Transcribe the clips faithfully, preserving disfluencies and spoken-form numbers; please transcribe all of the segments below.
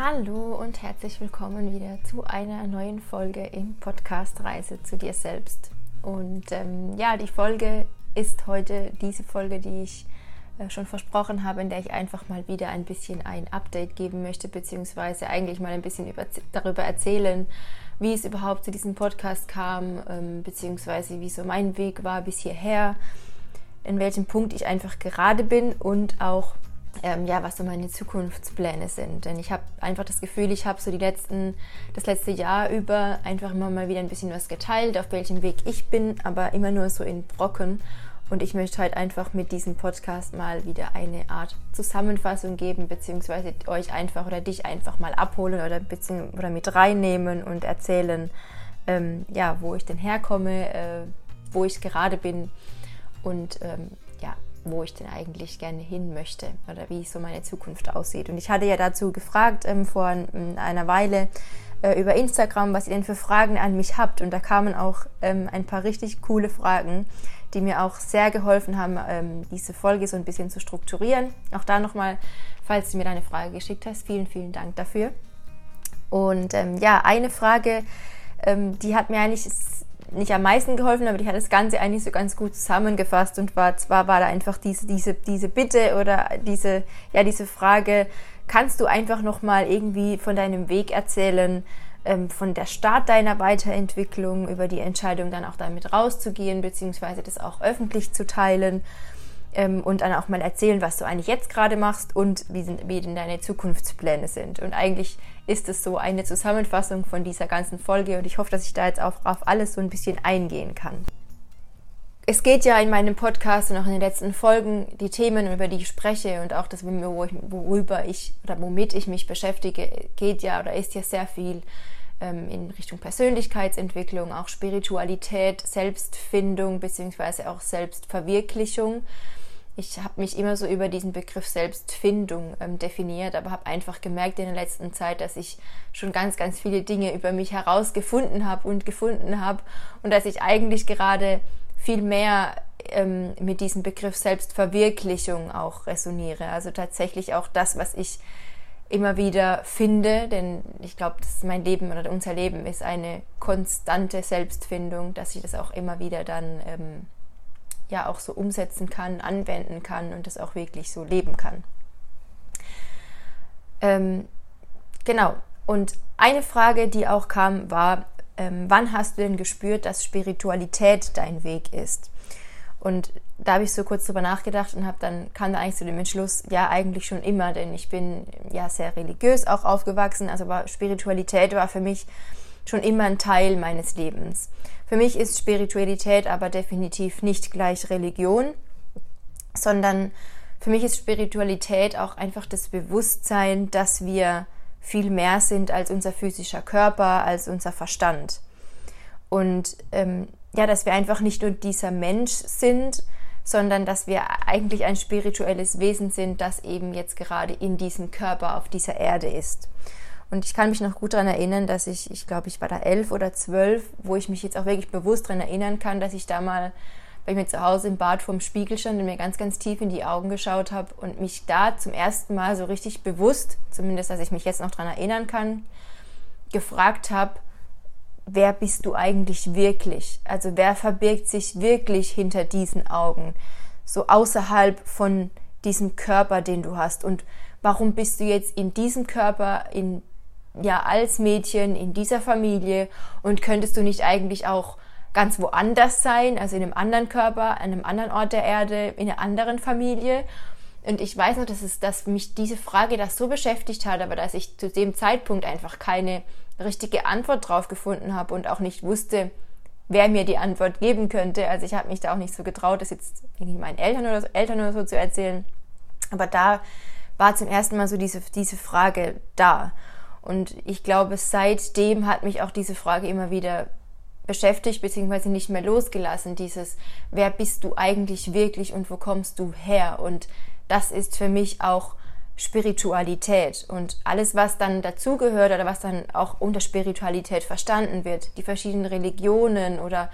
Hallo und herzlich willkommen wieder zu einer neuen Folge im Podcast Reise zu dir selbst. Und ähm, ja, die Folge ist heute diese Folge, die ich äh, schon versprochen habe, in der ich einfach mal wieder ein bisschen ein Update geben möchte, beziehungsweise eigentlich mal ein bisschen über, darüber erzählen, wie es überhaupt zu diesem Podcast kam, ähm, beziehungsweise wie so mein Weg war bis hierher, in welchem Punkt ich einfach gerade bin und auch Ähm, ja, was so meine Zukunftspläne sind, denn ich habe einfach das Gefühl, ich habe so die letzten, das letzte Jahr über einfach immer mal wieder ein bisschen was geteilt, auf welchem Weg ich bin, aber immer nur so in Brocken, und ich möchte halt einfach mit diesem Podcast mal wieder eine Art Zusammenfassung geben, beziehungsweise euch einfach oder dich einfach mal abholen oder, oder mit reinnehmen und erzählen, ähm, ja, wo ich denn herkomme, äh, wo ich gerade bin und ähm, ja, wo ich denn eigentlich gerne hin möchte oder wie so meine Zukunft aussieht. Und ich hatte ja dazu gefragt ähm, vor ein, einer Weile äh, über Instagram, was ihr denn für Fragen an mich habt. Und da kamen auch ähm, ein paar richtig coole Fragen, die mir auch sehr geholfen haben, ähm, diese Folge so ein bisschen zu strukturieren. Auch da nochmal, falls du mir deine Frage geschickt hast, vielen, vielen Dank dafür. Und ähm, ja, eine Frage, ähm, die hat mir eigentlich nicht am meisten geholfen, aber ich hatte das Ganze eigentlich so ganz gut zusammengefasst, und war, zwar war da einfach diese, diese, diese Bitte oder diese, ja, diese Frage: Kannst du einfach nochmal irgendwie von deinem Weg erzählen, ähm, von der Start deiner Weiterentwicklung, über die Entscheidung dann auch damit rauszugehen, beziehungsweise das auch öffentlich zu teilen, ähm, und dann auch mal erzählen, was du eigentlich jetzt gerade machst und wie, sind, wie denn deine Zukunftspläne sind. Und eigentlich ist es so eine Zusammenfassung von dieser ganzen Folge, und ich hoffe, dass ich da jetzt auch auf alles so ein bisschen eingehen kann. Es geht ja in meinem Podcast und auch in den letzten Folgen die Themen, über die ich spreche, und auch das, worüber ich oder womit ich mich beschäftige, geht ja oder ist ja sehr viel ähm, in Richtung Persönlichkeitsentwicklung, auch Spiritualität, Selbstfindung beziehungsweise auch Selbstverwirklichung. Ich habe mich immer so über diesen Begriff Selbstfindung ähm, definiert, aber habe einfach gemerkt in der letzten Zeit, dass ich schon ganz, ganz viele Dinge über mich herausgefunden habe und gefunden habe und dass ich eigentlich gerade viel mehr ähm, mit diesem Begriff Selbstverwirklichung auch resoniere. Also tatsächlich auch das, was ich immer wieder finde, denn ich glaube, dass mein Leben oder unser Leben ist eine konstante Selbstfindung, dass ich das auch immer wieder dann ähm, ja auch so umsetzen kann, anwenden kann und das auch wirklich so leben kann. Ähm, genau, und eine Frage, die auch kam, war, ähm, wann hast du denn gespürt, dass Spiritualität dein Weg ist? Und da habe ich so kurz drüber nachgedacht und habe dann kam da eigentlich zu dem Entschluss, ja, eigentlich schon immer, denn ich bin ja sehr religiös auch aufgewachsen, also war, Spiritualität war für mich schon immer ein Teil meines Lebens. Für mich ist Spiritualität aber definitiv nicht gleich Religion, sondern für mich ist Spiritualität auch einfach das Bewusstsein, dass wir viel mehr sind als unser physischer Körper, als unser Verstand. Und ähm, ja, dass wir einfach nicht nur dieser Mensch sind, sondern dass wir eigentlich ein spirituelles Wesen sind, das eben jetzt gerade in diesem Körper auf dieser Erde ist. Und ich kann mich noch gut daran erinnern, dass ich, ich glaube, ich war da elf oder zwölf, wo ich mich jetzt auch wirklich bewusst daran erinnern kann, dass ich da mal bei mir zu Hause im Bad vorm Spiegel stand und mir ganz, ganz tief in die Augen geschaut habe und mich da zum ersten Mal so richtig bewusst, zumindest, dass ich mich jetzt noch daran erinnern kann, gefragt habe: Wer bist du eigentlich wirklich? Also wer verbirgt sich wirklich hinter diesen Augen, so außerhalb von diesem Körper, den du hast? Und warum bist du jetzt in diesem Körper, in ja, als Mädchen in dieser Familie, und könntest du nicht eigentlich auch ganz woanders sein, also in einem anderen Körper, an einem anderen Ort der Erde, in einer anderen Familie? Und ich weiß noch, dass, es, dass mich diese Frage das so beschäftigt hat, aber dass ich zu dem Zeitpunkt einfach keine richtige Antwort drauf gefunden habe und auch nicht wusste, wer mir die Antwort geben könnte. Also ich habe mich da auch nicht so getraut, das jetzt irgendwie meinen Eltern oder, so, Eltern oder so zu erzählen, aber da war zum ersten Mal so diese, diese Frage da. Und ich glaube, seitdem hat mich auch diese Frage immer wieder beschäftigt, beziehungsweise nicht mehr losgelassen, dieses: Wer bist du eigentlich wirklich und wo kommst du her? Und das ist für mich auch Spiritualität. Und alles, was dann dazugehört oder was dann auch unter Spiritualität verstanden wird, die verschiedenen Religionen oder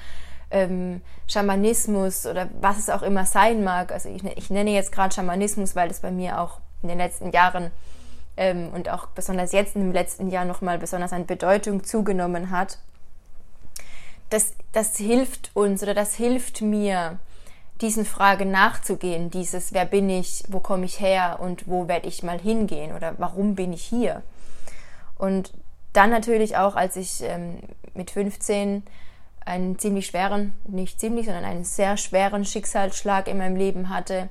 ähm, Schamanismus oder was es auch immer sein mag, also ich, ich nenne jetzt gerade Schamanismus, weil das bei mir auch in den letzten Jahren ähm, und auch besonders jetzt im letzten Jahr nochmal besonders an Bedeutung zugenommen hat, das, das hilft uns oder das hilft mir, diesen Fragen nachzugehen, dieses wer bin ich, wo komme ich her und wo werde ich mal hingehen oder warum bin ich hier? Und dann natürlich auch, als ich ähm, mit fünfzehn einen ziemlich schweren, nicht ziemlich, sondern einen sehr schweren Schicksalsschlag in meinem Leben hatte,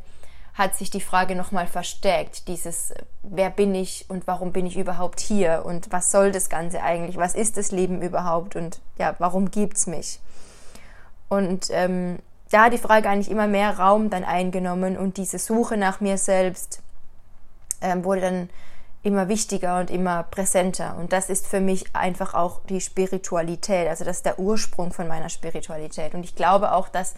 hat sich die Frage nochmal verstärkt, dieses wer bin ich und warum bin ich überhaupt hier und was soll das Ganze eigentlich, was ist das Leben überhaupt und ja, warum gibt's mich? Und ähm, da hat die Frage eigentlich immer mehr Raum dann eingenommen und diese Suche nach mir selbst ähm, wurde dann immer wichtiger und immer präsenter. Und das ist für mich einfach auch die Spiritualität, also das ist der Ursprung von meiner Spiritualität. Und ich glaube auch, dass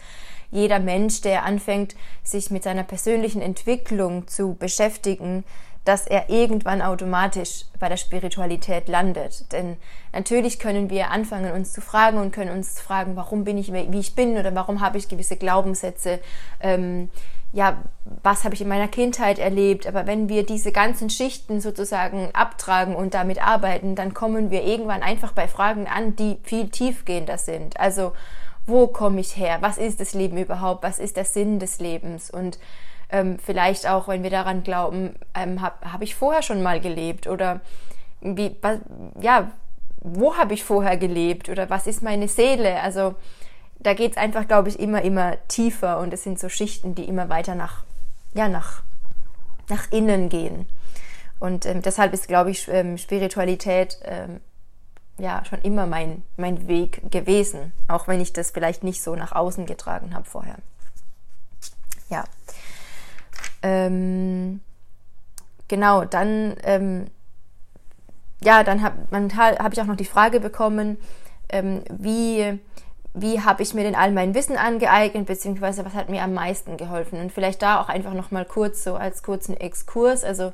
jeder Mensch, der anfängt, sich mit seiner persönlichen Entwicklung zu beschäftigen, dass er irgendwann automatisch bei der Spiritualität landet. Denn natürlich können wir anfangen, uns zu fragen und können uns fragen, warum bin ich, wie ich bin oder warum habe ich gewisse Glaubenssätze, ähm, ja, was habe ich in meiner Kindheit erlebt? Aber wenn wir diese ganzen Schichten sozusagen abtragen und damit arbeiten, dann kommen wir irgendwann einfach bei Fragen an, die viel tiefgehender sind. Also, wo komme ich her? Was ist das Leben überhaupt? Was ist der Sinn des Lebens? Und ähm, vielleicht auch, wenn wir daran glauben, ähm, habe hab ich vorher schon mal gelebt? Oder wie, was, ja, wo habe ich vorher gelebt? Oder was ist meine Seele? Also, da geht es einfach, glaube ich, immer, immer tiefer und es sind so Schichten, die immer weiter nach, ja, nach, nach innen gehen. Und ähm, deshalb ist, glaube ich, ähm, Spiritualität ähm, ja schon immer mein, mein Weg gewesen, auch wenn ich das vielleicht nicht so nach außen getragen habe vorher. Ja. Ähm, genau, dann, ähm, ja, dann habe hab ich auch noch die Frage bekommen, ähm, wie... Wie habe ich mir denn all mein Wissen angeeignet, beziehungsweise was hat mir am meisten geholfen? Und vielleicht da auch einfach nochmal kurz, so als kurzen Exkurs. Also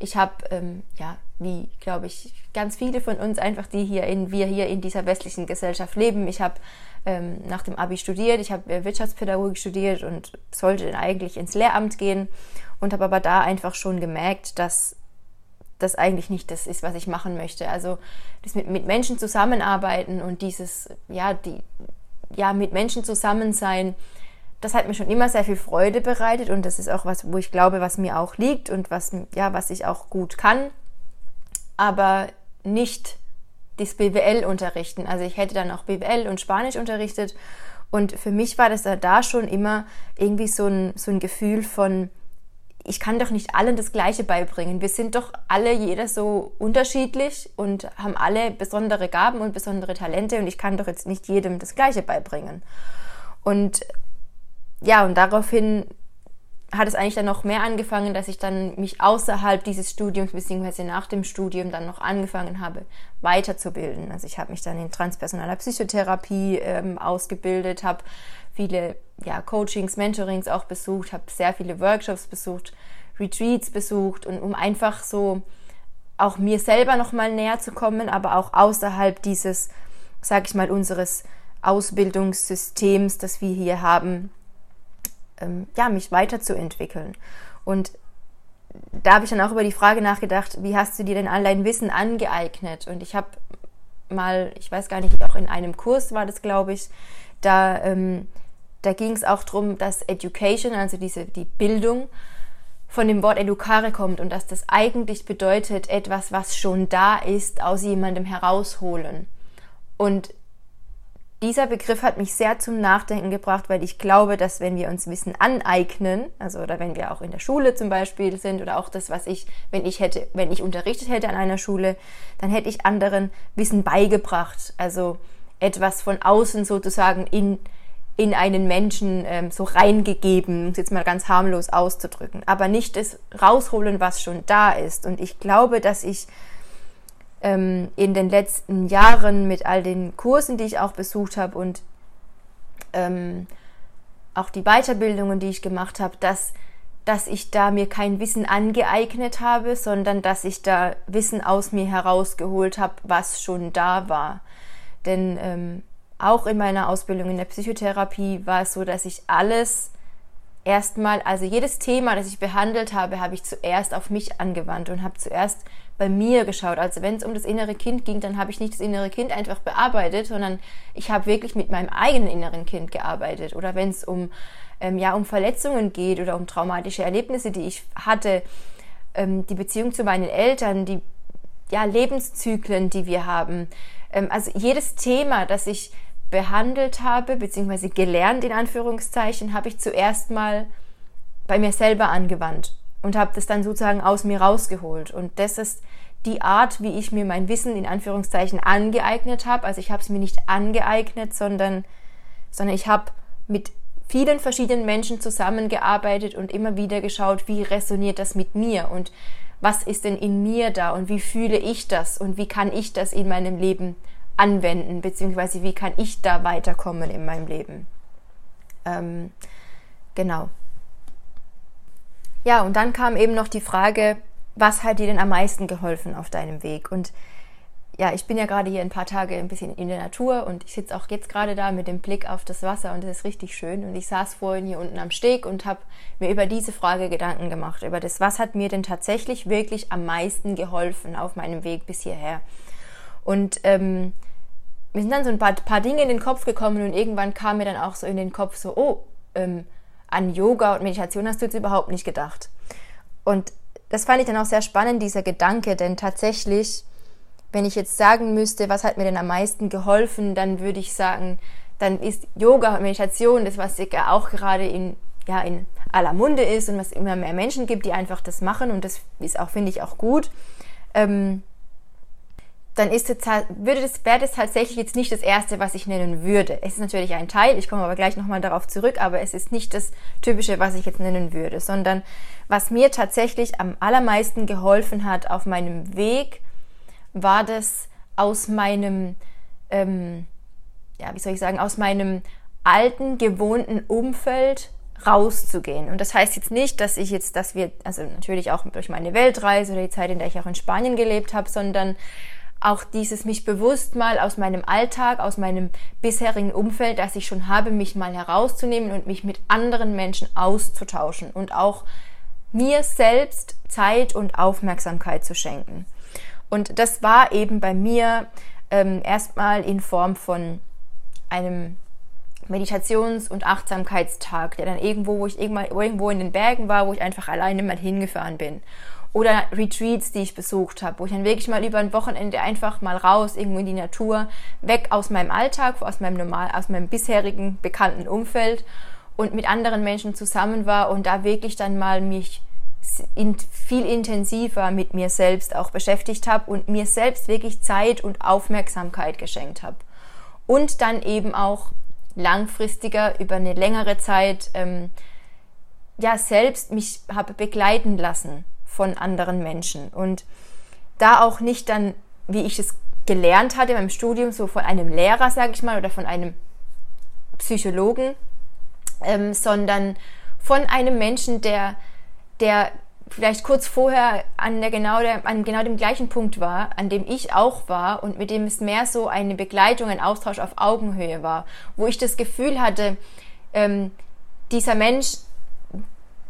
ich habe, ähm, ja, wie, glaube ich, ganz viele von uns einfach, die hier in, wir hier in dieser westlichen Gesellschaft leben. Ich habe ähm, nach dem Abi studiert, ich habe Wirtschaftspädagogik studiert und sollte dann eigentlich ins Lehramt gehen und habe aber da einfach schon gemerkt, dass das eigentlich nicht das ist, was ich machen möchte. Also das mit, mit Menschen zusammenarbeiten und dieses, ja, die, ja, mit Menschen zusammen sein, das hat mir schon immer sehr viel Freude bereitet und das ist auch was, wo ich glaube, was mir auch liegt und was, ja, was ich auch gut kann, aber nicht das B W L unterrichten. Also ich hätte dann auch B W L und Spanisch unterrichtet und für mich war das da, da schon immer irgendwie so ein, so ein Gefühl von, ich kann doch nicht allen das Gleiche beibringen. Wir sind doch alle, jeder so unterschiedlich und haben alle besondere Gaben und besondere Talente und ich kann doch jetzt nicht jedem das Gleiche beibringen. Und ja, und daraufhin hat es eigentlich dann noch mehr angefangen, dass ich dann mich außerhalb dieses Studiums beziehungsweise nach dem Studium dann noch angefangen habe, weiterzubilden. Also ich habe mich dann in transpersonaler Psychotherapie ähm, ausgebildet, habe viele ja, Coachings, Mentorings auch besucht, habe sehr viele Workshops besucht, Retreats besucht und um einfach so auch mir selber nochmal näher zu kommen, aber auch außerhalb dieses, sag ich mal, unseres Ausbildungssystems, das wir hier haben, ähm, ja, mich weiterzuentwickeln. Und da habe ich dann auch über die Frage nachgedacht, wie hast du dir denn all dein Wissen angeeignet? Und ich habe mal, ich weiß gar nicht, auch in einem Kurs war das, glaube ich, da ähm, Da ging es auch darum, dass Education, also diese, die Bildung, von dem Wort educare kommt und dass das eigentlich bedeutet, etwas, was schon da ist, aus jemandem herausholen. Und dieser Begriff hat mich sehr zum Nachdenken gebracht, weil ich glaube, dass wenn wir uns Wissen aneignen, also oder wenn wir auch in der Schule zum Beispiel sind oder auch das, was ich, wenn ich hätte, wenn ich unterrichtet hätte an einer Schule, dann hätte ich anderen Wissen beigebracht, also etwas von außen sozusagen in in einen Menschen ähm, so reingegeben, um es jetzt mal ganz harmlos auszudrücken, aber nicht das rausholen, was schon da ist. Und ich glaube, dass ich ähm, in den letzten Jahren mit all den Kursen, die ich auch besucht habe und ähm, auch die Weiterbildungen, die ich gemacht habe, dass, dass ich da mir kein Wissen angeeignet habe, sondern dass ich da Wissen aus mir herausgeholt habe, was schon da war. Denn ähm, auch in meiner Ausbildung in der Psychotherapie war es so, dass ich alles erstmal, also jedes Thema, das ich behandelt habe, habe ich zuerst auf mich angewandt und habe zuerst bei mir geschaut. Also wenn es um das innere Kind ging, dann habe ich nicht das innere Kind einfach bearbeitet, sondern ich habe wirklich mit meinem eigenen inneren Kind gearbeitet. Oder wenn es um, ähm, ja, um Verletzungen geht oder um traumatische Erlebnisse, die ich hatte, ähm, die Beziehung zu meinen Eltern, die ja, Lebenszyklen, die wir haben. Ähm, also jedes Thema, das ich behandelt habe, beziehungsweise gelernt in Anführungszeichen, habe ich zuerst mal bei mir selber angewandt und habe das dann sozusagen aus mir rausgeholt. Und das ist die Art, wie ich mir mein Wissen in Anführungszeichen angeeignet habe. Also ich habe es mir nicht angeeignet, sondern, sondern ich habe mit vielen verschiedenen Menschen zusammengearbeitet und immer wieder geschaut, wie resoniert das mit mir und was ist denn in mir da und wie fühle ich das und wie kann ich das in meinem Leben anwenden, beziehungsweise wie kann ich da weiterkommen in meinem Leben. Ähm, genau. Ja, und dann kam eben noch die Frage, was hat dir denn am meisten geholfen auf deinem Weg? Und ja, ich bin ja gerade hier ein paar Tage ein bisschen in der Natur und ich sitze auch jetzt gerade da mit dem Blick auf das Wasser und das ist richtig schön. Und ich saß vorhin hier unten am Steg und habe mir über diese Frage Gedanken gemacht, über das, was hat mir denn tatsächlich wirklich am meisten geholfen auf meinem Weg bis hierher? Und ähm, mir sind dann so ein paar, paar Dinge in den Kopf gekommen und irgendwann kam mir dann auch so in den Kopf so, oh, ähm, an Yoga und Meditation hast du jetzt überhaupt nicht gedacht. Und das fand ich dann auch sehr spannend, dieser Gedanke, denn tatsächlich, wenn ich jetzt sagen müsste, was hat mir denn am meisten geholfen, dann würde ich sagen, dann ist Yoga und Meditation das, was ja auch gerade in, ja, in aller Munde ist und was immer mehr Menschen gibt, die einfach das machen und das ist auch, finde ich, auch gut. Ähm, dann ist es, würde das, wäre das tatsächlich jetzt nicht das Erste, was ich nennen würde. Es ist natürlich ein Teil, ich komme aber gleich nochmal darauf zurück, aber es ist nicht das Typische, was ich jetzt nennen würde, sondern was mir tatsächlich am allermeisten geholfen hat auf meinem Weg, war das aus meinem, ähm, ja, wie soll ich sagen, aus meinem alten, gewohnten Umfeld rauszugehen. Und das heißt jetzt nicht, dass ich jetzt, dass wir, also natürlich auch durch meine Weltreise oder die Zeit, in der ich auch in Spanien gelebt habe, sondern auch dieses mich bewusst mal aus meinem Alltag, aus meinem bisherigen Umfeld, das ich schon habe, mich mal herauszunehmen und mich mit anderen Menschen auszutauschen und auch mir selbst Zeit und Aufmerksamkeit zu schenken. Und das war eben bei mir ähm, erstmal in Form von einem Meditations- und Achtsamkeitstag, der dann irgendwo, wo ich irgendwo in den Bergen war, wo ich einfach alleine mal hingefahren bin. Oder Retreats, die ich besucht habe, wo ich dann wirklich mal über ein Wochenende einfach mal raus, irgendwo in die Natur, weg aus meinem Alltag, aus meinem normal, aus meinem bisherigen bekannten Umfeld und mit anderen Menschen zusammen war und da wirklich dann mal mich viel intensiver mit mir selbst auch beschäftigt habe und mir selbst wirklich Zeit und Aufmerksamkeit geschenkt habe. Und dann eben auch langfristiger über eine längere Zeit ähm, ja selbst mich habe begleiten lassen von anderen Menschen und da auch nicht dann, wie ich es gelernt hatte in meinem Studium, so von einem Lehrer, sage ich mal, oder von einem Psychologen, ähm, sondern von einem Menschen, der, der vielleicht kurz vorher an, der genau der, an genau dem gleichen Punkt war, an dem ich auch war und mit dem es mehr so eine Begleitung, ein Austausch auf Augenhöhe war, wo ich das Gefühl hatte, ähm, dieser Mensch,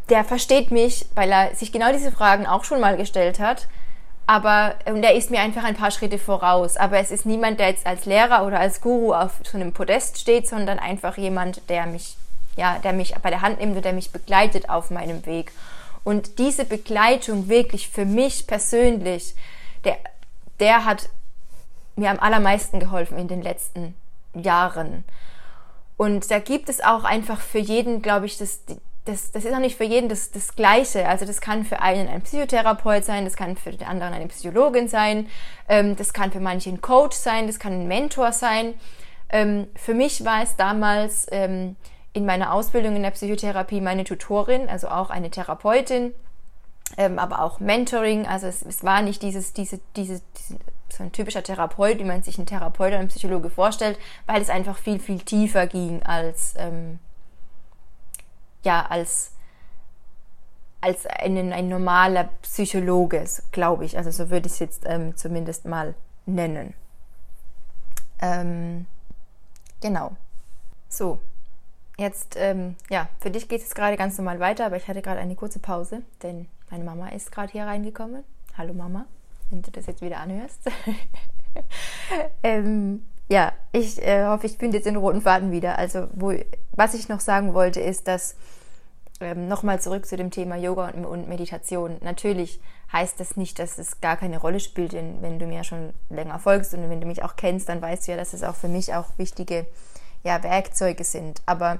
der versteht mich, weil er sich genau diese Fragen auch schon mal gestellt hat, aber und er ist mir einfach ein paar Schritte voraus. Aber es ist niemand, der jetzt als Lehrer oder als Guru auf so einem Podest steht, sondern einfach jemand, der mich, ja, der mich bei der Hand nimmt und der mich begleitet auf meinem Weg. Und diese Begleitung wirklich für mich persönlich, der, der hat mir am allermeisten geholfen in den letzten Jahren. Und da gibt es auch einfach für jeden, glaube ich, das Das, das ist auch nicht für jeden das, das Gleiche. Also das kann für einen ein Psychotherapeut sein, das kann für den anderen eine Psychologin sein, ähm, das kann für manche ein Coach sein, das kann ein Mentor sein. Ähm, für mich war es damals ähm, in meiner Ausbildung in der Psychotherapie meine Tutorin, also auch eine Therapeutin, ähm, aber auch Mentoring. Also es, es war nicht dieses, diese, diese, diese, so ein typischer Therapeut, wie man sich einen Therapeut oder einen Psychologe vorstellt, weil es einfach viel, viel tiefer ging als ähm, ja, als, als ein, ein normaler Psychologe, glaube ich. Also so würde ich es jetzt ähm, zumindest mal nennen. Ähm, genau. So, jetzt, ähm, ja, für dich geht es gerade ganz normal weiter, aber ich hatte gerade eine kurze Pause, denn meine Mama ist gerade hier reingekommen. Hallo Mama, wenn du das jetzt wieder anhörst. ähm, ja, ich äh, hoffe, ich finde jetzt den roten Faden wieder. Also, wo, was ich noch sagen wollte, ist, dass ähm, nochmal zurück zu dem Thema Yoga und, und Meditation. Natürlich heißt das nicht, dass es gar keine Rolle spielt, denn wenn du mir schon länger folgst und wenn du mich auch kennst, dann weißt du ja, dass es auch für mich auch wichtige ja, Werkzeuge sind. Aber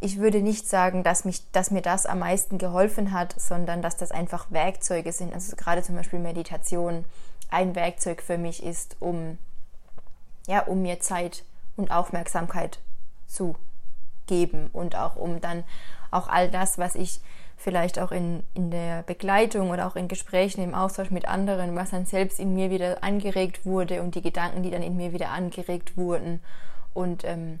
ich würde nicht sagen, dass, mich, dass mir das am meisten geholfen hat, sondern dass das einfach Werkzeuge sind. Also gerade zum Beispiel Meditation ein Werkzeug für mich ist, um, ja, um mir Zeit und Aufmerksamkeit zu geben und auch um dann auch all das, was ich vielleicht auch in, in der Begleitung oder auch in Gesprächen, im Austausch mit anderen, was dann selbst in mir wieder angeregt wurde und die Gedanken, die dann in mir wieder angeregt wurden und ähm,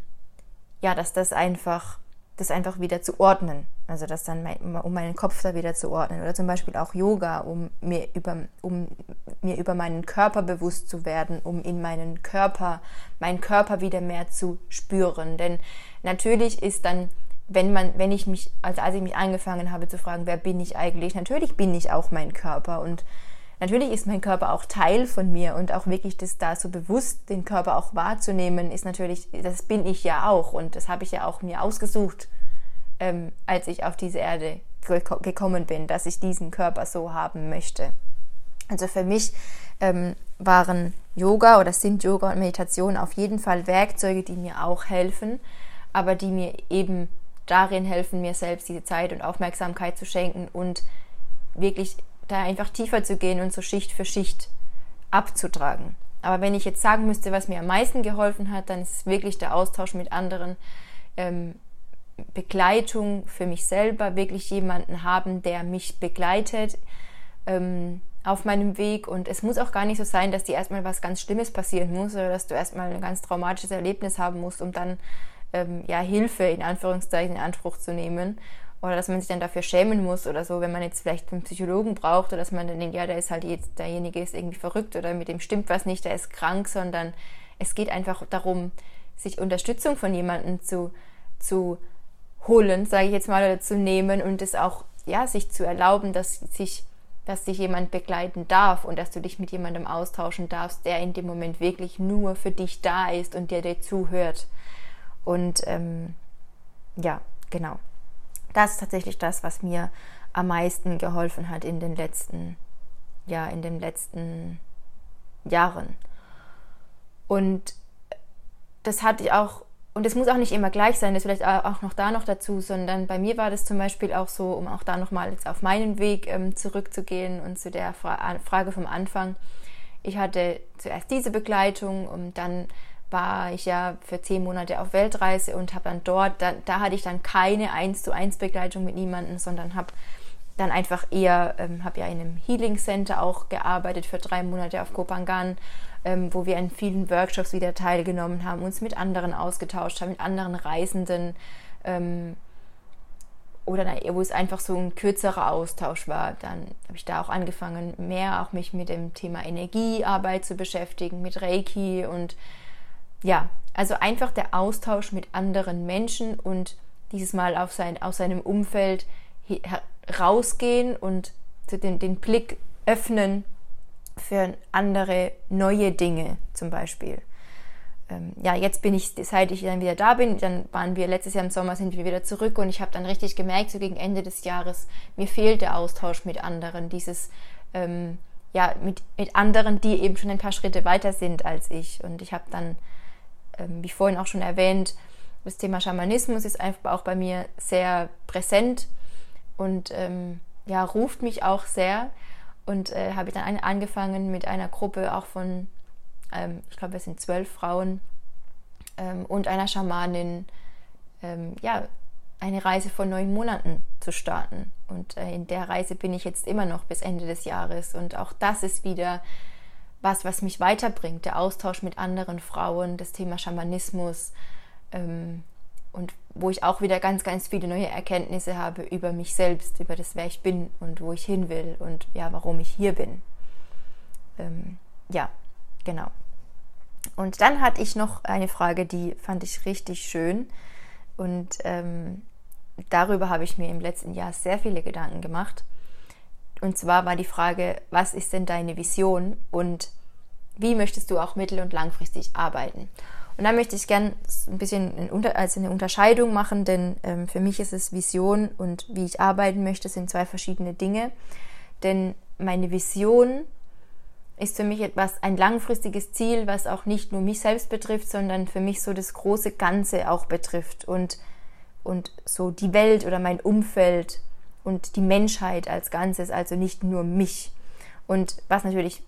ja, dass das einfach, das einfach wieder zu ordnen, also das dann, mein, um meinen Kopf da wieder zu ordnen oder zum Beispiel auch Yoga, um mir über, um mir über meinen Körper bewusst zu werden, um in meinen Körper, meinen Körper wieder mehr zu spüren, denn natürlich ist dann, wenn man, wenn ich mich, also als ich mich angefangen habe zu fragen, wer bin ich eigentlich, natürlich bin ich auch mein Körper und natürlich ist mein Körper auch Teil von mir und auch wirklich das da so bewusst, den Körper auch wahrzunehmen, ist natürlich, das bin ich ja auch und das habe ich ja auch mir ausgesucht, ähm, als ich auf diese Erde geko- gekommen bin, dass ich diesen Körper so haben möchte. Also für mich ähm, waren Yoga oder sind Yoga und Meditation auf jeden Fall Werkzeuge, die mir auch helfen, aber die mir eben darin helfen, mir selbst diese Zeit und Aufmerksamkeit zu schenken und wirklich da einfach tiefer zu gehen und so Schicht für Schicht abzutragen. Aber wenn ich jetzt sagen müsste, was mir am meisten geholfen hat, dann ist es wirklich der Austausch mit anderen, ähm, Begleitung für mich selber, wirklich jemanden haben, der mich begleitet ähm, auf meinem Weg. Und es muss auch gar nicht so sein, dass dir erstmal was ganz Schlimmes passieren muss oder dass du erstmal ein ganz traumatisches Erlebnis haben musst, um dann ähm, ja, Hilfe in Anführungszeichen in Anspruch zu nehmen. Oder dass man sich dann dafür schämen muss oder so, wenn man jetzt vielleicht einen Psychologen braucht oder dass man dann denkt, ja, der ist halt jetzt, derjenige ist irgendwie verrückt oder mit dem stimmt was nicht, der ist krank, sondern es geht einfach darum, sich Unterstützung von jemandem zu, zu holen, sage ich jetzt mal, oder zu nehmen und es auch, ja, sich zu erlauben, dass sich, dass sich jemand begleiten darf und dass du dich mit jemandem austauschen darfst, der in dem Moment wirklich nur für dich da ist und der dir zuhört. Und ähm, ja, genau. Das ist tatsächlich das, was mir am meisten geholfen hat in den letzten, ja, in den letzten Jahren. Und das hatte ich auch, und es muss auch nicht immer gleich sein, das vielleicht auch noch da noch dazu, sondern bei mir war das zum Beispiel auch so, um auch da nochmal jetzt auf meinen Weg ähm, zurückzugehen und zu der Fra- Frage vom Anfang. Ich hatte zuerst diese Begleitung und dann war ich ja für zehn Monate auf Weltreise und habe dann dort, da, da hatte ich dann keine eins zu eins Begleitung mit niemandem, sondern habe dann einfach eher, ähm, habe ja in einem Healing Center auch gearbeitet für drei Monate auf Koh Phangan, ähm, wo wir an vielen Workshops wieder teilgenommen haben, uns mit anderen ausgetauscht haben, mit anderen Reisenden ähm, oder dann, wo es einfach so ein kürzerer Austausch war. Dann habe ich da auch angefangen, mehr auch mich mit dem Thema Energiearbeit zu beschäftigen, mit Reiki und ja, also einfach der Austausch mit anderen Menschen und dieses Mal auf sein, aus seinem Umfeld rausgehen und den, den Blick öffnen für andere neue Dinge zum Beispiel. Ähm, ja, jetzt bin ich, seit ich dann wieder da bin, dann waren wir letztes Jahr im Sommer, sind wir wieder zurück und ich habe dann richtig gemerkt, so gegen Ende des Jahres, mir fehlt der Austausch mit anderen, dieses ähm, ja, mit, mit anderen, die eben schon ein paar Schritte weiter sind als ich. Und ich habe dann wie vorhin auch schon erwähnt, das Thema Schamanismus ist einfach auch bei mir sehr präsent und ähm, ja, ruft mich auch sehr. Und äh, habe ich dann an, angefangen mit einer Gruppe auch von, ähm, ich glaube, wir sind zwölf Frauen ähm, und einer Schamanin, ähm, ja, eine Reise von neun Monaten zu starten. Und äh, in der Reise bin ich jetzt immer noch bis Ende des Jahres. Und auch das ist wieder was, was mich weiterbringt, der Austausch mit anderen Frauen, das Thema Schamanismus ähm, und wo ich auch wieder ganz, ganz viele neue Erkenntnisse habe über mich selbst, über das, wer ich bin und wo ich hin will und ja, warum ich hier bin. Ähm, ja, genau. Und dann hatte ich noch eine Frage, die fand ich richtig schön. Und ähm, darüber habe ich mir im letzten Jahr sehr viele Gedanken gemacht. Und zwar war die Frage, was ist denn deine Vision und wie möchtest du auch mittel- und langfristig arbeiten? Und da möchte ich gerne ein bisschen eine Unterscheidung machen, denn ähm, für mich ist es Vision und wie ich arbeiten möchte, sind zwei verschiedene Dinge. Denn meine Vision ist für mich etwas, ein langfristiges Ziel, was auch nicht nur mich selbst betrifft, sondern für mich so das große Ganze auch betrifft und, und so die Welt oder mein Umfeld und die Menschheit als Ganzes, also nicht nur mich. Und was natürlich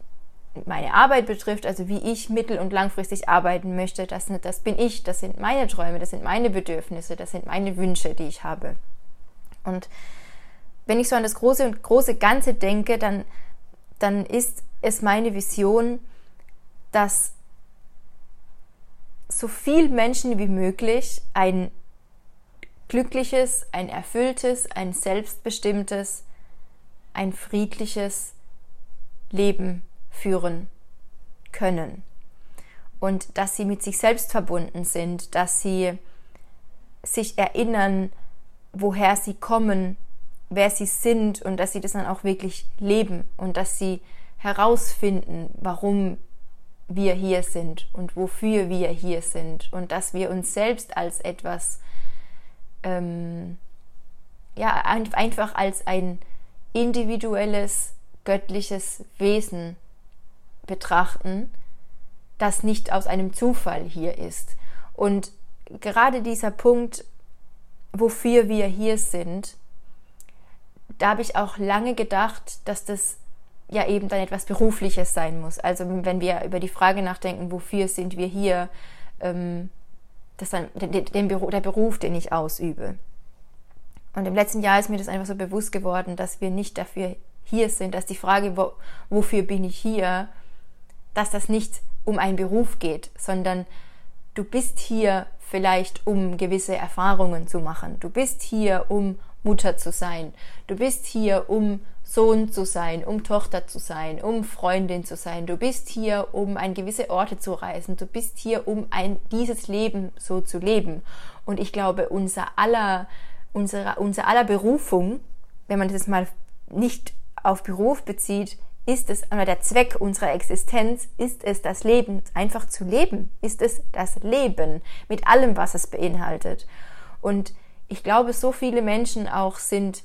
meine Arbeit betrifft, also wie ich mittel- und langfristig arbeiten möchte, das, das bin ich, das sind meine Träume, das sind meine Bedürfnisse, das sind meine Wünsche, die ich habe. Und wenn ich so an das große und große Ganze denke, dann, dann ist es meine Vision, dass so viele Menschen wie möglich ein glückliches, ein erfülltes, ein selbstbestimmtes, ein friedliches Leben führen können und dass sie mit sich selbst verbunden sind, dass sie sich erinnern, woher sie kommen, wer sie sind und dass sie das dann auch wirklich leben und dass sie herausfinden, warum wir hier sind und wofür wir hier sind und dass wir uns selbst als etwas, ähm, ja, einfach als ein individuelles, göttliches Wesen betrachten, das nicht aus einem Zufall hier ist. Und gerade dieser Punkt, wofür wir hier sind, da habe ich auch lange gedacht, dass das ja eben dann etwas Berufliches sein muss. Also wenn wir über die Frage nachdenken, wofür sind wir hier, ähm, das dann, den, den, der Beruf, den ich ausübe. Und im letzten Jahr ist mir das einfach so bewusst geworden, dass wir nicht dafür hier sind, dass die Frage, wo, wofür bin ich hier, dass das nicht um einen Beruf geht, sondern du bist hier vielleicht, um gewisse Erfahrungen zu machen. Du bist hier, um Mutter zu sein. Du bist hier, um Sohn zu sein, um Tochter zu sein, um Freundin zu sein. Du bist hier, um an gewisse Orte zu reisen. Du bist hier, um ein, dieses Leben so zu leben. Und ich glaube, unser aller, unsere, unser aller Berufung, wenn man das mal nicht auf Beruf bezieht, ist es, oder der Zweck unserer Existenz, ist es das Leben, einfach zu leben, ist es das Leben mit allem, was es beinhaltet. Und ich glaube, so viele Menschen auch sind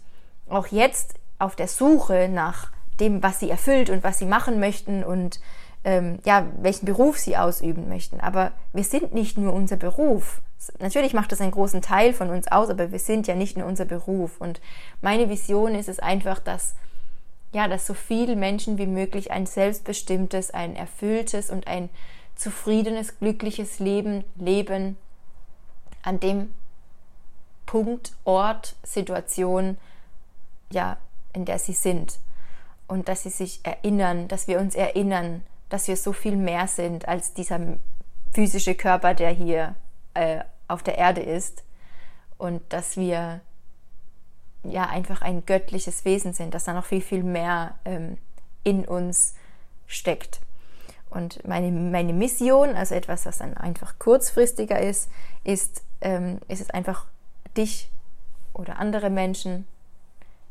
auch jetzt auf der Suche nach dem, was sie erfüllt und was sie machen möchten und ähm, ja, welchen Beruf sie ausüben möchten. Aber wir sind nicht nur unser Beruf. Natürlich macht das einen großen Teil von uns aus, aber wir sind ja nicht nur unser Beruf. Und meine Vision ist es einfach, dass Ja, dass so viele Menschen wie möglich ein selbstbestimmtes, ein erfülltes und ein zufriedenes, glückliches Leben leben, an dem Punkt, Ort, Situation, ja, in der sie sind. Und dass sie sich erinnern, dass wir uns erinnern, dass wir so viel mehr sind als dieser physische Körper, der hier äh, auf der Erde ist. Und dass wir ja einfach ein göttliches Wesen sind, dass da noch viel, viel mehr ähm, in uns steckt. Und meine, meine Mission, also etwas, was dann einfach kurzfristiger ist, ist, ähm, ist es einfach, dich oder andere Menschen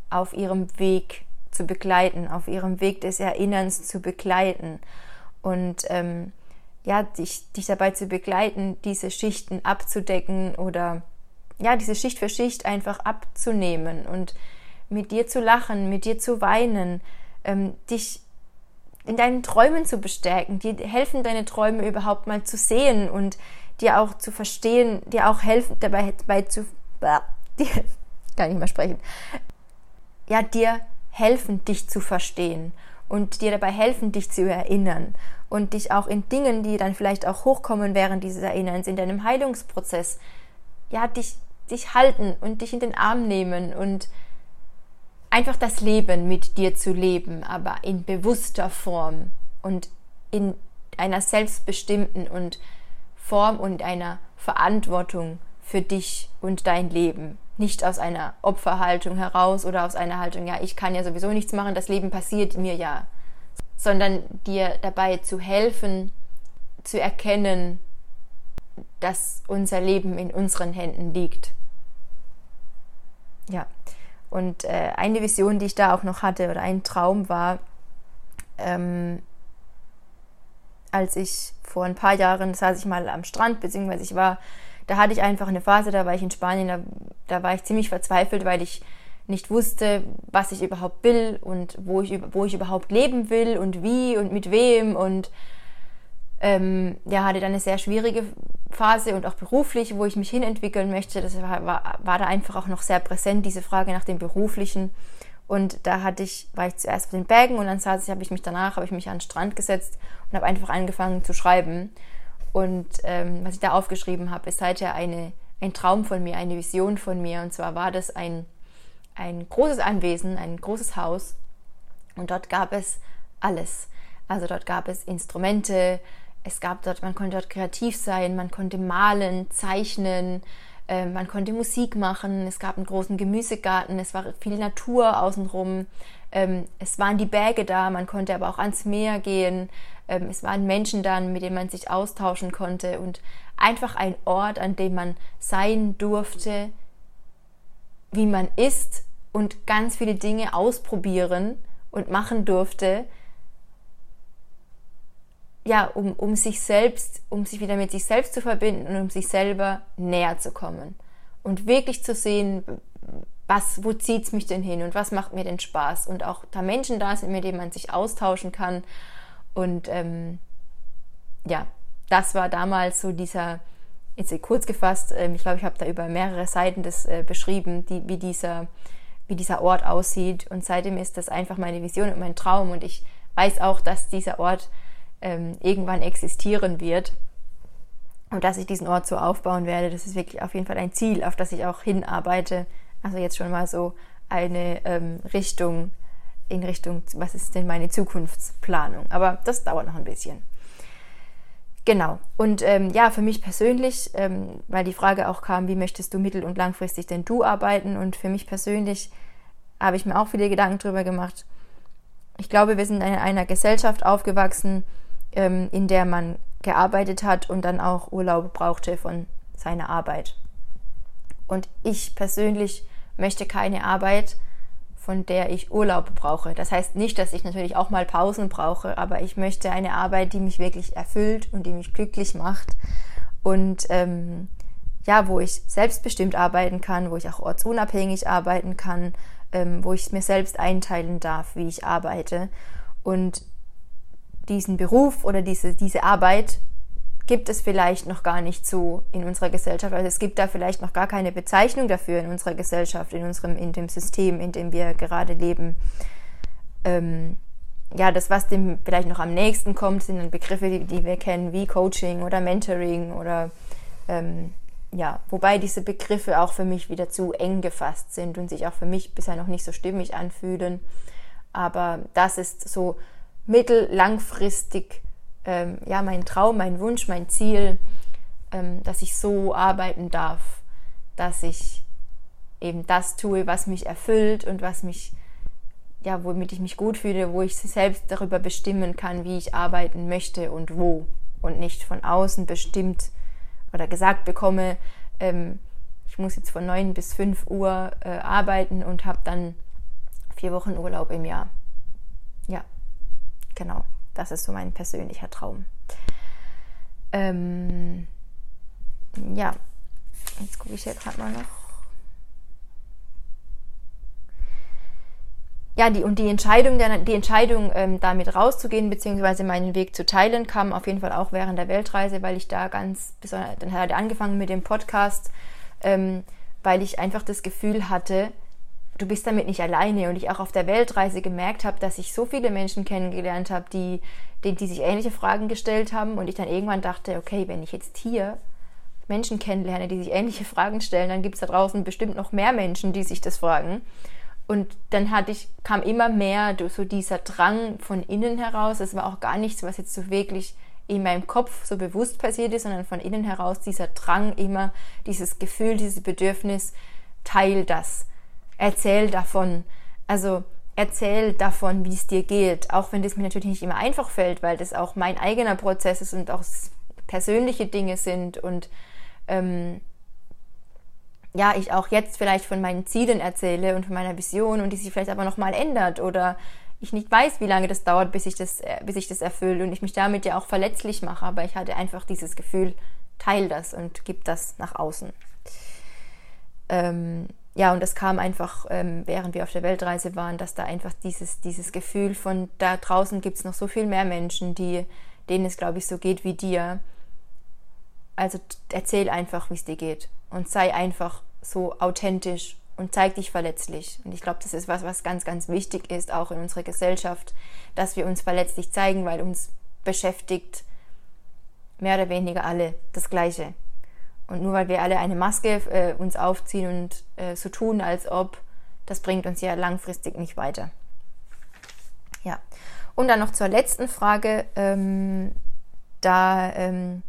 auf ihrem Weg zu begleiten, auf ihrem Weg des Erinnerns zu begleiten und ähm, ja, dich, dich dabei zu begleiten, diese Schichten abzudecken oder ja, diese Schicht für Schicht einfach abzunehmen und mit dir zu lachen, mit dir zu weinen, ähm, dich in deinen Träumen zu bestärken, dir helfen, deine Träume überhaupt mal zu sehen und dir auch zu verstehen, dir auch helfen, dabei, dabei zu, bah, dir, kann ich mal sprechen, ja, dir helfen, dich zu verstehen und dir dabei helfen, dich zu erinnern und dich auch in Dingen, die dann vielleicht auch hochkommen während dieses Erinnerns, in deinem Heilungsprozess, ja, dich, dich halten und dich in den Arm nehmen und einfach das Leben mit dir zu leben, aber in bewusster Form und in einer selbstbestimmten und Form und einer Verantwortung für dich und dein Leben. Nicht aus einer Opferhaltung heraus oder aus einer Haltung, ja, ich kann ja sowieso nichts machen, das Leben passiert mir ja. Sondern dir dabei zu helfen, zu erkennen, dass unser Leben in unseren Händen liegt. Ja, und äh, eine Vision, die ich da auch noch hatte, oder ein Traum war, ähm, als ich vor ein paar Jahren saß ich mal am Strand, beziehungsweise ich war, da hatte ich einfach eine Phase, da war ich in Spanien, da, da war ich ziemlich verzweifelt, weil ich nicht wusste, was ich überhaupt will und wo ich, wo ich überhaupt leben will und wie und mit wem, und ähm, ja, hatte dann eine sehr schwierige Phase und auch beruflich, wo ich mich hinentwickeln möchte. Das war, war, war da einfach auch noch sehr präsent, diese Frage nach dem Beruflichen. Und da hatte ich, war ich zuerst auf den Bergen und dann saß ich, habe ich mich danach, habe ich mich an den Strand gesetzt und habe einfach angefangen zu schreiben. Und ähm, was ich da aufgeschrieben habe, ist seither eine, ein Traum von mir, eine Vision von mir. Und zwar war das ein, ein großes Anwesen, ein großes Haus, und dort gab es alles. Also dort gab es Instrumente, es gab dort, man konnte dort kreativ sein, man konnte malen, zeichnen, äh, man konnte Musik machen, es gab einen großen Gemüsegarten, es war viel Natur außenrum, ähm, es waren die Berge da, man konnte aber auch ans Meer gehen, ähm, es waren Menschen da, mit denen man sich austauschen konnte, und einfach ein Ort, an dem man sein durfte, wie man ist, und ganz viele Dinge ausprobieren und machen durfte, ja, um, um sich selbst, um sich wieder mit sich selbst zu verbinden und um sich selber näher zu kommen und wirklich zu sehen, was, wo zieht es mich denn hin und was macht mir denn Spaß, und auch da Menschen da sind, mit denen man sich austauschen kann. Und ähm, ja, das war damals so dieser, jetzt kurz gefasst, äh, ich glaube, ich habe da über mehrere Seiten das äh, beschrieben, die, wie, dieser, wie dieser Ort aussieht, und seitdem ist das einfach meine Vision und mein Traum, und ich weiß auch, dass dieser Ort irgendwann existieren wird und dass ich diesen Ort so aufbauen werde. Das ist wirklich auf jeden Fall ein Ziel, auf das ich auch hinarbeite. Also jetzt schon mal so eine ähm, Richtung in Richtung, was ist denn meine Zukunftsplanung? Aber das dauert noch ein bisschen. Genau. Und ähm, ja, für mich persönlich, ähm, weil die Frage auch kam, wie möchtest du mittel- und langfristig denn du arbeiten? Und für mich persönlich habe ich mir auch viele Gedanken drüber gemacht. Ich glaube, wir sind in einer Gesellschaft aufgewachsen, in der man gearbeitet hat und dann auch Urlaub brauchte von seiner Arbeit. Und ich persönlich möchte keine Arbeit, von der ich Urlaub brauche. Das heißt nicht, dass ich natürlich auch mal Pausen brauche, aber ich möchte eine Arbeit, die mich wirklich erfüllt und die mich glücklich macht und ähm, ja, wo ich selbstbestimmt arbeiten kann, wo ich auch ortsunabhängig arbeiten kann, ähm, wo ich mir selbst einteilen darf, wie ich arbeite. Und diesen Beruf oder diese, diese Arbeit gibt es vielleicht noch gar nicht so in unserer Gesellschaft. Also es gibt da vielleicht noch gar keine Bezeichnung dafür in unserer Gesellschaft, in unserem, in dem System, in dem wir gerade leben. Ähm, ja, das, was dem vielleicht noch am nächsten kommt, sind dann Begriffe, die, die wir kennen, wie Coaching oder Mentoring oder ähm, ja, wobei diese Begriffe auch für mich wieder zu eng gefasst sind und sich auch für mich bisher noch nicht so stimmig anfühlen. Aber das ist so mittellangfristig, ähm, ja, mein Traum, mein Wunsch, mein Ziel, ähm, dass ich so arbeiten darf, dass ich eben das tue, was mich erfüllt und was mich, ja, womit ich mich gut fühle, wo ich selbst darüber bestimmen kann, wie ich arbeiten möchte und wo, und nicht von außen bestimmt oder gesagt bekomme, ähm, ich muss jetzt von neun bis fünf Uhr äh, arbeiten und habe dann vier Wochen Urlaub im Jahr. Ja. Genau, das ist so mein persönlicher Traum. Ähm, ja, jetzt gucke ich hier gerade mal noch. Ja, die, und die Entscheidung, die Entscheidung ähm, damit rauszugehen, beziehungsweise meinen Weg zu teilen, kam auf jeden Fall auch während der Weltreise, weil ich da ganz besonders, dann hatte ich angefangen mit dem Podcast, ähm, weil ich einfach das Gefühl hatte, du bist damit nicht alleine, und ich auch auf der Weltreise gemerkt habe, dass ich so viele Menschen kennengelernt habe, die, die, die sich ähnliche Fragen gestellt haben, und ich dann irgendwann dachte, okay, wenn ich jetzt hier Menschen kennenlerne, die sich ähnliche Fragen stellen, dann gibt es da draußen bestimmt noch mehr Menschen, die sich das fragen. Und dann hatte ich, kam immer mehr so dieser Drang von innen heraus. Es war auch gar nichts, was jetzt so wirklich in meinem Kopf so bewusst passiert ist, sondern von innen heraus dieser Drang immer, dieses Gefühl, dieses Bedürfnis, teil das. Erzähl davon, also erzähl davon, wie es dir geht, auch wenn das mir natürlich nicht immer einfach fällt, weil das auch mein eigener Prozess ist und auch persönliche Dinge sind und ähm, ja, ich auch jetzt vielleicht von meinen Zielen erzähle und von meiner Vision und die sich vielleicht aber nochmal ändert oder ich nicht weiß, wie lange das dauert, bis ich das, bis ich das erfülle und ich mich damit ja auch verletzlich mache, aber ich hatte einfach dieses Gefühl, teil das und gib das nach außen. Ähm, ja, und das kam einfach, ähm, während wir auf der Weltreise waren, dass da einfach dieses, dieses Gefühl von, da draußen gibt es noch so viel mehr Menschen, die, denen es, glaube ich, so geht wie dir. Also erzähl einfach, wie es dir geht. Und sei einfach so authentisch und zeig dich verletzlich. Und ich glaube, das ist was, was ganz, ganz wichtig ist, auch in unserer Gesellschaft, dass wir uns verletzlich zeigen, weil uns beschäftigt mehr oder weniger alle das Gleiche. Und nur weil wir alle eine Maske äh, uns aufziehen und äh, so tun, als ob, das bringt uns ja langfristig nicht weiter. Ja. Und dann noch zur letzten Frage. Ähm, da... Ähm,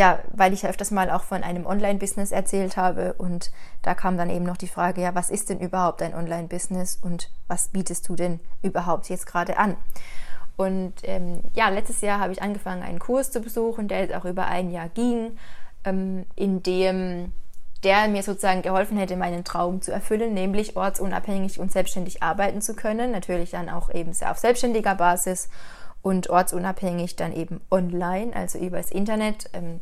Ja, weil ich ja öfters mal auch von einem Online-Business erzählt habe und da kam dann eben noch die Frage, ja, was ist denn überhaupt ein Online-Business und was bietest du denn überhaupt jetzt gerade an? Und ähm, ja, letztes Jahr habe ich angefangen, einen Kurs zu besuchen, der jetzt auch über ein Jahr ging, ähm, in dem der mir sozusagen geholfen hätte, meinen Traum zu erfüllen, nämlich ortsunabhängig und selbstständig arbeiten zu können, natürlich dann auch eben auf selbstständiger Basis. Und ortsunabhängig dann eben online, also über das Internet, ähm,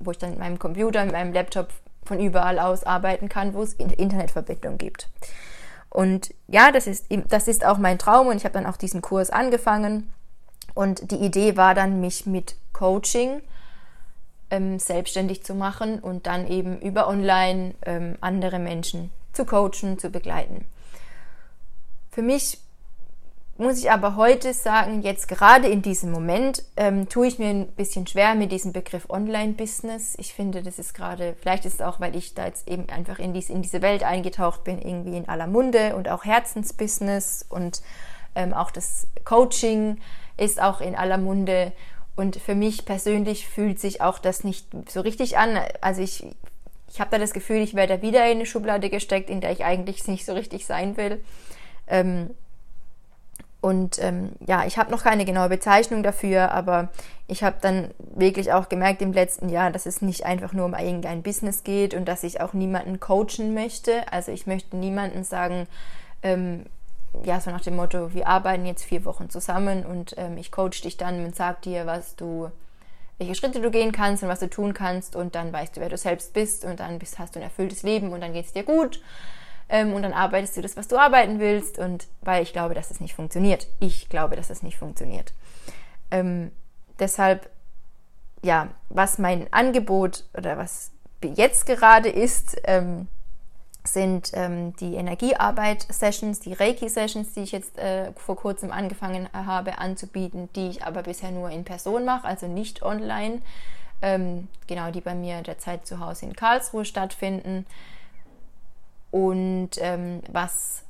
wo ich dann mit meinem Computer, mit meinem Laptop von überall aus arbeiten kann, wo es Internetverbindung gibt. Und ja, das ist, das ist auch mein Traum und ich habe dann auch diesen Kurs angefangen. Und die Idee war dann, mich mit Coaching ähm, selbstständig zu machen und dann eben über online ähm, andere Menschen zu coachen, zu begleiten. Für mich muss ich aber heute sagen, jetzt gerade in diesem Moment ähm, tue ich mir ein bisschen schwer mit diesem Begriff Online-Business. Ich finde, das ist gerade, vielleicht ist es auch, weil ich da jetzt eben einfach in, dies, in diese Welt eingetaucht bin, irgendwie in aller Munde und auch Herzensbusiness und ähm, auch das Coaching ist auch in aller Munde. Und für mich persönlich fühlt sich auch das nicht so richtig an. Also ich, ich habe da das Gefühl, ich werde da wieder in eine Schublade gesteckt, in der ich eigentlich nicht so richtig sein will. Ähm, Und ähm, ja, ich habe noch keine genaue Bezeichnung dafür, aber ich habe dann wirklich auch gemerkt im letzten Jahr, dass es nicht einfach nur um irgendein Business geht und dass ich auch niemanden coachen möchte. Also ich möchte niemanden sagen, ähm, ja, so nach dem Motto, wir arbeiten jetzt vier Wochen zusammen und ähm, ich coach dich dann und sag dir, was du, welche Schritte du gehen kannst und was du tun kannst und dann weißt du, wer du selbst bist und dann bist, hast du ein erfülltes Leben und dann geht's dir gut. Und dann arbeitest du das, was du arbeiten willst, und weil ich glaube, dass das nicht funktioniert. Ich glaube, dass das nicht funktioniert. Ähm, deshalb, ja, was mein Angebot oder was jetzt gerade ist, ähm, sind ähm, die Energiearbeit-Sessions, die Reiki-Sessions, die ich jetzt äh, vor kurzem angefangen habe anzubieten, die ich aber bisher nur in Person mache, also nicht online. Ähm, genau, die bei mir derzeit zu Hause in Karlsruhe stattfinden. Und ähm, was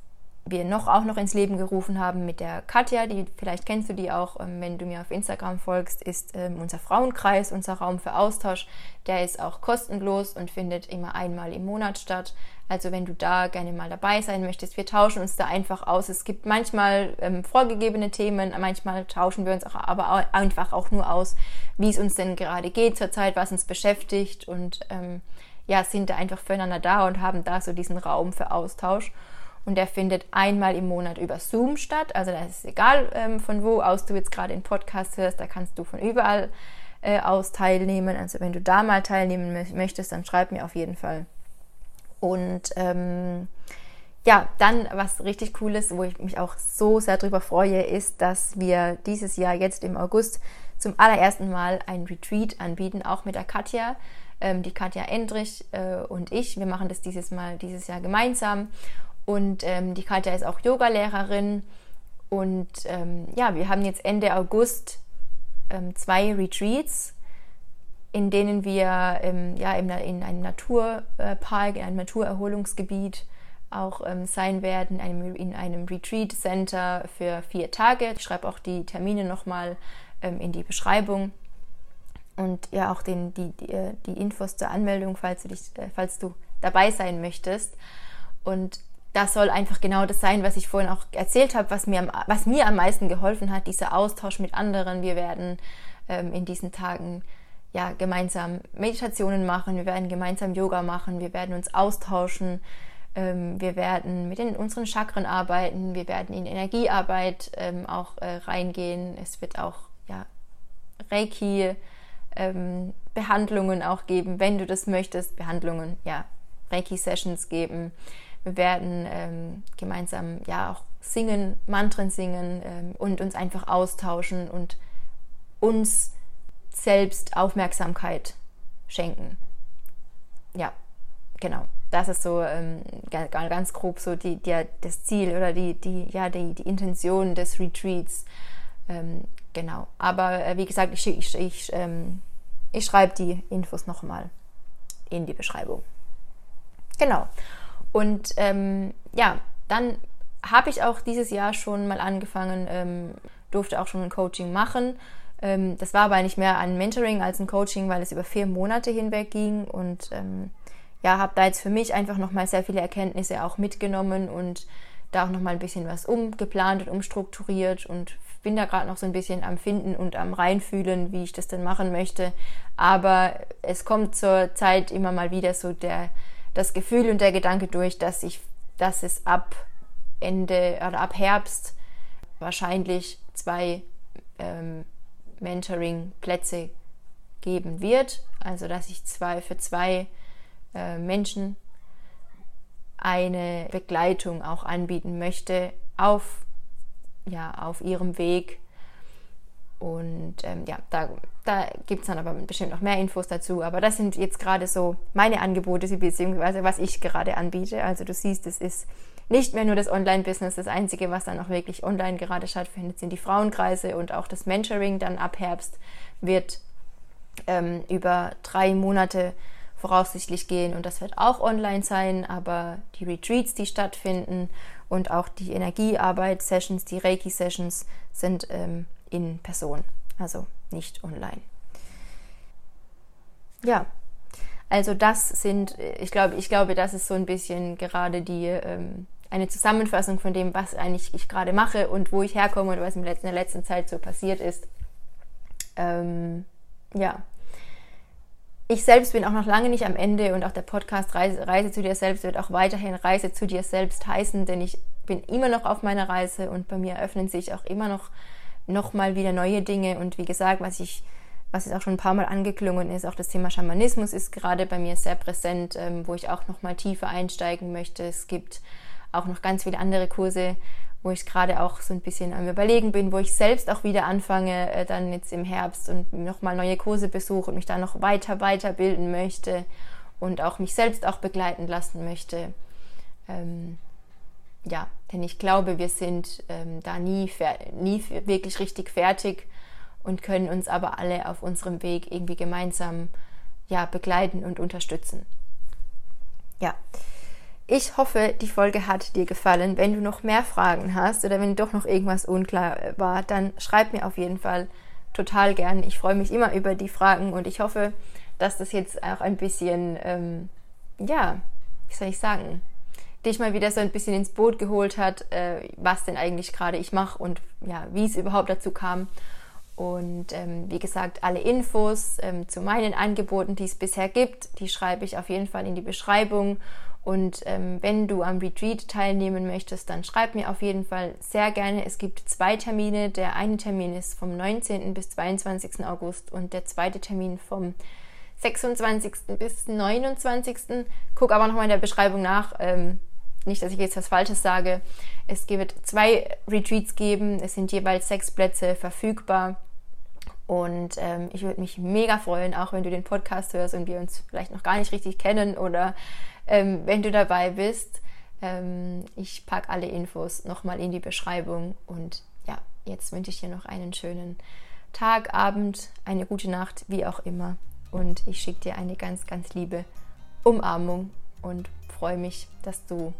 wir noch auch noch ins Leben gerufen haben mit der Katja, die vielleicht kennst du die auch, ähm, wenn du mir auf Instagram folgst, ist ähm, unser Frauenkreis, unser Raum für Austausch. Der ist auch kostenlos und findet immer einmal im Monat statt. Also wenn du da gerne mal dabei sein möchtest, wir tauschen uns da einfach aus. Es gibt manchmal ähm, vorgegebene Themen, manchmal tauschen wir uns auch, aber auch, einfach auch nur aus, wie es uns denn gerade geht zurzeit, was uns beschäftigt und ähm, ja, sind da einfach füreinander da und haben da so diesen Raum für Austausch. Und der findet einmal im Monat über Zoom statt. Also da ist es egal, ähm, von wo aus du jetzt gerade den Podcast hörst, da kannst du von überall äh, aus teilnehmen. Also wenn du da mal teilnehmen mö- möchtest, dann schreib mir auf jeden Fall. Und ähm, ja, dann was richtig Cooles, wo ich mich auch so sehr drüber freue, ist, dass wir dieses Jahr jetzt im August zum allerersten Mal ein Retreat anbieten, auch mit der Katja. Die Katja Endrich äh, und ich, wir machen das dieses Mal, dieses Jahr gemeinsam. Und ähm, die Katja ist auch Yogalehrerin. Und ähm, ja, wir haben jetzt Ende August ähm, zwei Retreats, in denen wir ähm, ja, in, in einem Naturpark, in einem Naturerholungsgebiet auch ähm, sein werden, in einem, in einem Retreat Center für vier Tage. Ich schreibe auch die Termine nochmal ähm, in die Beschreibung. Und ja, auch den, die, die, die Infos zur Anmeldung, falls du, dich, falls du dabei sein möchtest. Und das soll einfach genau das sein, was ich vorhin auch erzählt habe, was mir, was mir am meisten geholfen hat, dieser Austausch mit anderen. Wir werden ähm, in diesen Tagen ja, gemeinsam Meditationen machen, wir werden gemeinsam Yoga machen, wir werden uns austauschen, ähm, wir werden mit den, unseren Chakren arbeiten, wir werden in Energiearbeit ähm, auch äh, reingehen. Es wird auch ja, Reiki ähm, Behandlungen auch geben, wenn du das möchtest, Behandlungen, ja, Reiki-Sessions geben. Wir werden ähm, gemeinsam ja auch singen, Mantren singen ähm, und uns einfach austauschen und uns selbst Aufmerksamkeit schenken. Ja, genau. Das ist so ähm, ganz, ganz grob so die, die, das Ziel oder die, die, ja, die, die Intention des Retreats. Ähm, genau. Aber äh, wie gesagt, ich, ich, ich, ähm, ich schreibe die Infos nochmal in die Beschreibung. Genau. Und ähm, ja, dann habe ich auch dieses Jahr schon mal angefangen, ähm, durfte auch schon ein Coaching machen. Ähm, das war aber nicht mehr ein Mentoring als ein Coaching, weil es über vier Monate hinweg ging. Und ähm, ja, habe da jetzt für mich einfach nochmal sehr viele Erkenntnisse auch mitgenommen und da auch nochmal ein bisschen was umgeplant und umstrukturiert. Und bin da gerade noch so ein bisschen am Finden und am Reinfühlen, wie ich das denn machen möchte. Aber es kommt zur Zeit immer mal wieder so der... das Gefühl und der Gedanke durch, dass ich, dass es ab Ende oder ab Herbst wahrscheinlich zwei ähm, Mentoring-Plätze geben wird. Also dass ich zwei für zwei äh, Menschen eine Begleitung auch anbieten möchte auf, ja, auf ihrem Weg. Und ähm, ja, da, da gibt es dann aber bestimmt noch mehr Infos dazu. Aber das sind jetzt gerade so meine Angebote, beziehungsweise was ich gerade anbiete. Also du siehst, es ist nicht mehr nur das Online-Business. Das Einzige, was dann auch wirklich online gerade stattfindet, sind die Frauenkreise. Und auch das Mentoring dann ab Herbst wird ähm, über drei Monate voraussichtlich gehen. Und das wird auch online sein. Aber die Retreats, die stattfinden und auch die Energiearbeit-Sessions, die Reiki-Sessions sind ähm, in Person, also nicht online. Ja, also das sind, ich glaube, ich glaube, das ist so ein bisschen gerade die ähm, eine Zusammenfassung von dem, was eigentlich ich gerade mache und wo ich herkomme und was in der letzten Zeit so passiert ist. Ähm, ja, ich selbst bin auch noch lange nicht am Ende und auch der Podcast Reise, Reise zu dir selbst wird auch weiterhin Reise zu dir selbst heißen, denn ich bin immer noch auf meiner Reise und bei mir öffnen sich auch immer noch nochmal wieder neue Dinge und wie gesagt, was ich, was jetzt auch schon ein paar Mal angeklungen ist, auch das Thema Schamanismus ist gerade bei mir sehr präsent, ähm, wo ich auch nochmal tiefer einsteigen möchte. Es gibt auch noch ganz viele andere Kurse, wo ich gerade auch so ein bisschen am Überlegen bin, wo ich selbst auch wieder anfange, äh, dann jetzt im Herbst und nochmal neue Kurse besuche und mich da noch weiter, weiterbilden möchte und auch mich selbst auch begleiten lassen möchte. Ähm, Ja, denn ich glaube, wir sind ähm, da nie, nie wirklich richtig fertig und können uns aber alle auf unserem Weg irgendwie gemeinsam ja, begleiten und unterstützen. Ja, ich hoffe, die Folge hat dir gefallen. Wenn du noch mehr Fragen hast oder wenn doch noch irgendwas unklar war, dann schreib mir auf jeden Fall total gern. Ich freue mich immer über die Fragen und ich hoffe, dass das jetzt auch ein bisschen, ähm, ja, wie soll ich sagen, dich mal wieder so ein bisschen ins Boot geholt hat, was denn eigentlich gerade ich mache und ja, wie es überhaupt dazu kam. Und ähm, wie gesagt, alle Infos ähm, zu meinen Angeboten, die es bisher gibt, die schreibe ich auf jeden Fall in die Beschreibung. Und ähm, wenn du am Retreat teilnehmen möchtest, dann schreib mir auf jeden Fall sehr gerne. Es gibt zwei Termine. Der eine Termin ist vom neunzehnten bis zweiundzwanzigsten August und der zweite Termin vom sechsundzwanzigsten bis neunundzwanzigsten Guck aber nochmal in der Beschreibung nach. Ähm, Nicht, dass ich jetzt was Falsches sage. Es wird zwei Retreats geben. Es sind jeweils sechs Plätze verfügbar. Und ähm, ich würde mich mega freuen, auch wenn du den Podcast hörst und wir uns vielleicht noch gar nicht richtig kennen oder ähm, wenn du dabei bist. Ähm, ich packe alle Infos nochmal in die Beschreibung. Und ja, jetzt wünsche ich dir noch einen schönen Tag, Abend, eine gute Nacht, wie auch immer. Und ich schicke dir eine ganz, ganz liebe Umarmung und freue mich, dass du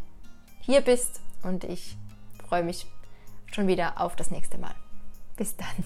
hier bist und ich freue mich schon wieder auf das nächste Mal. Bis dann.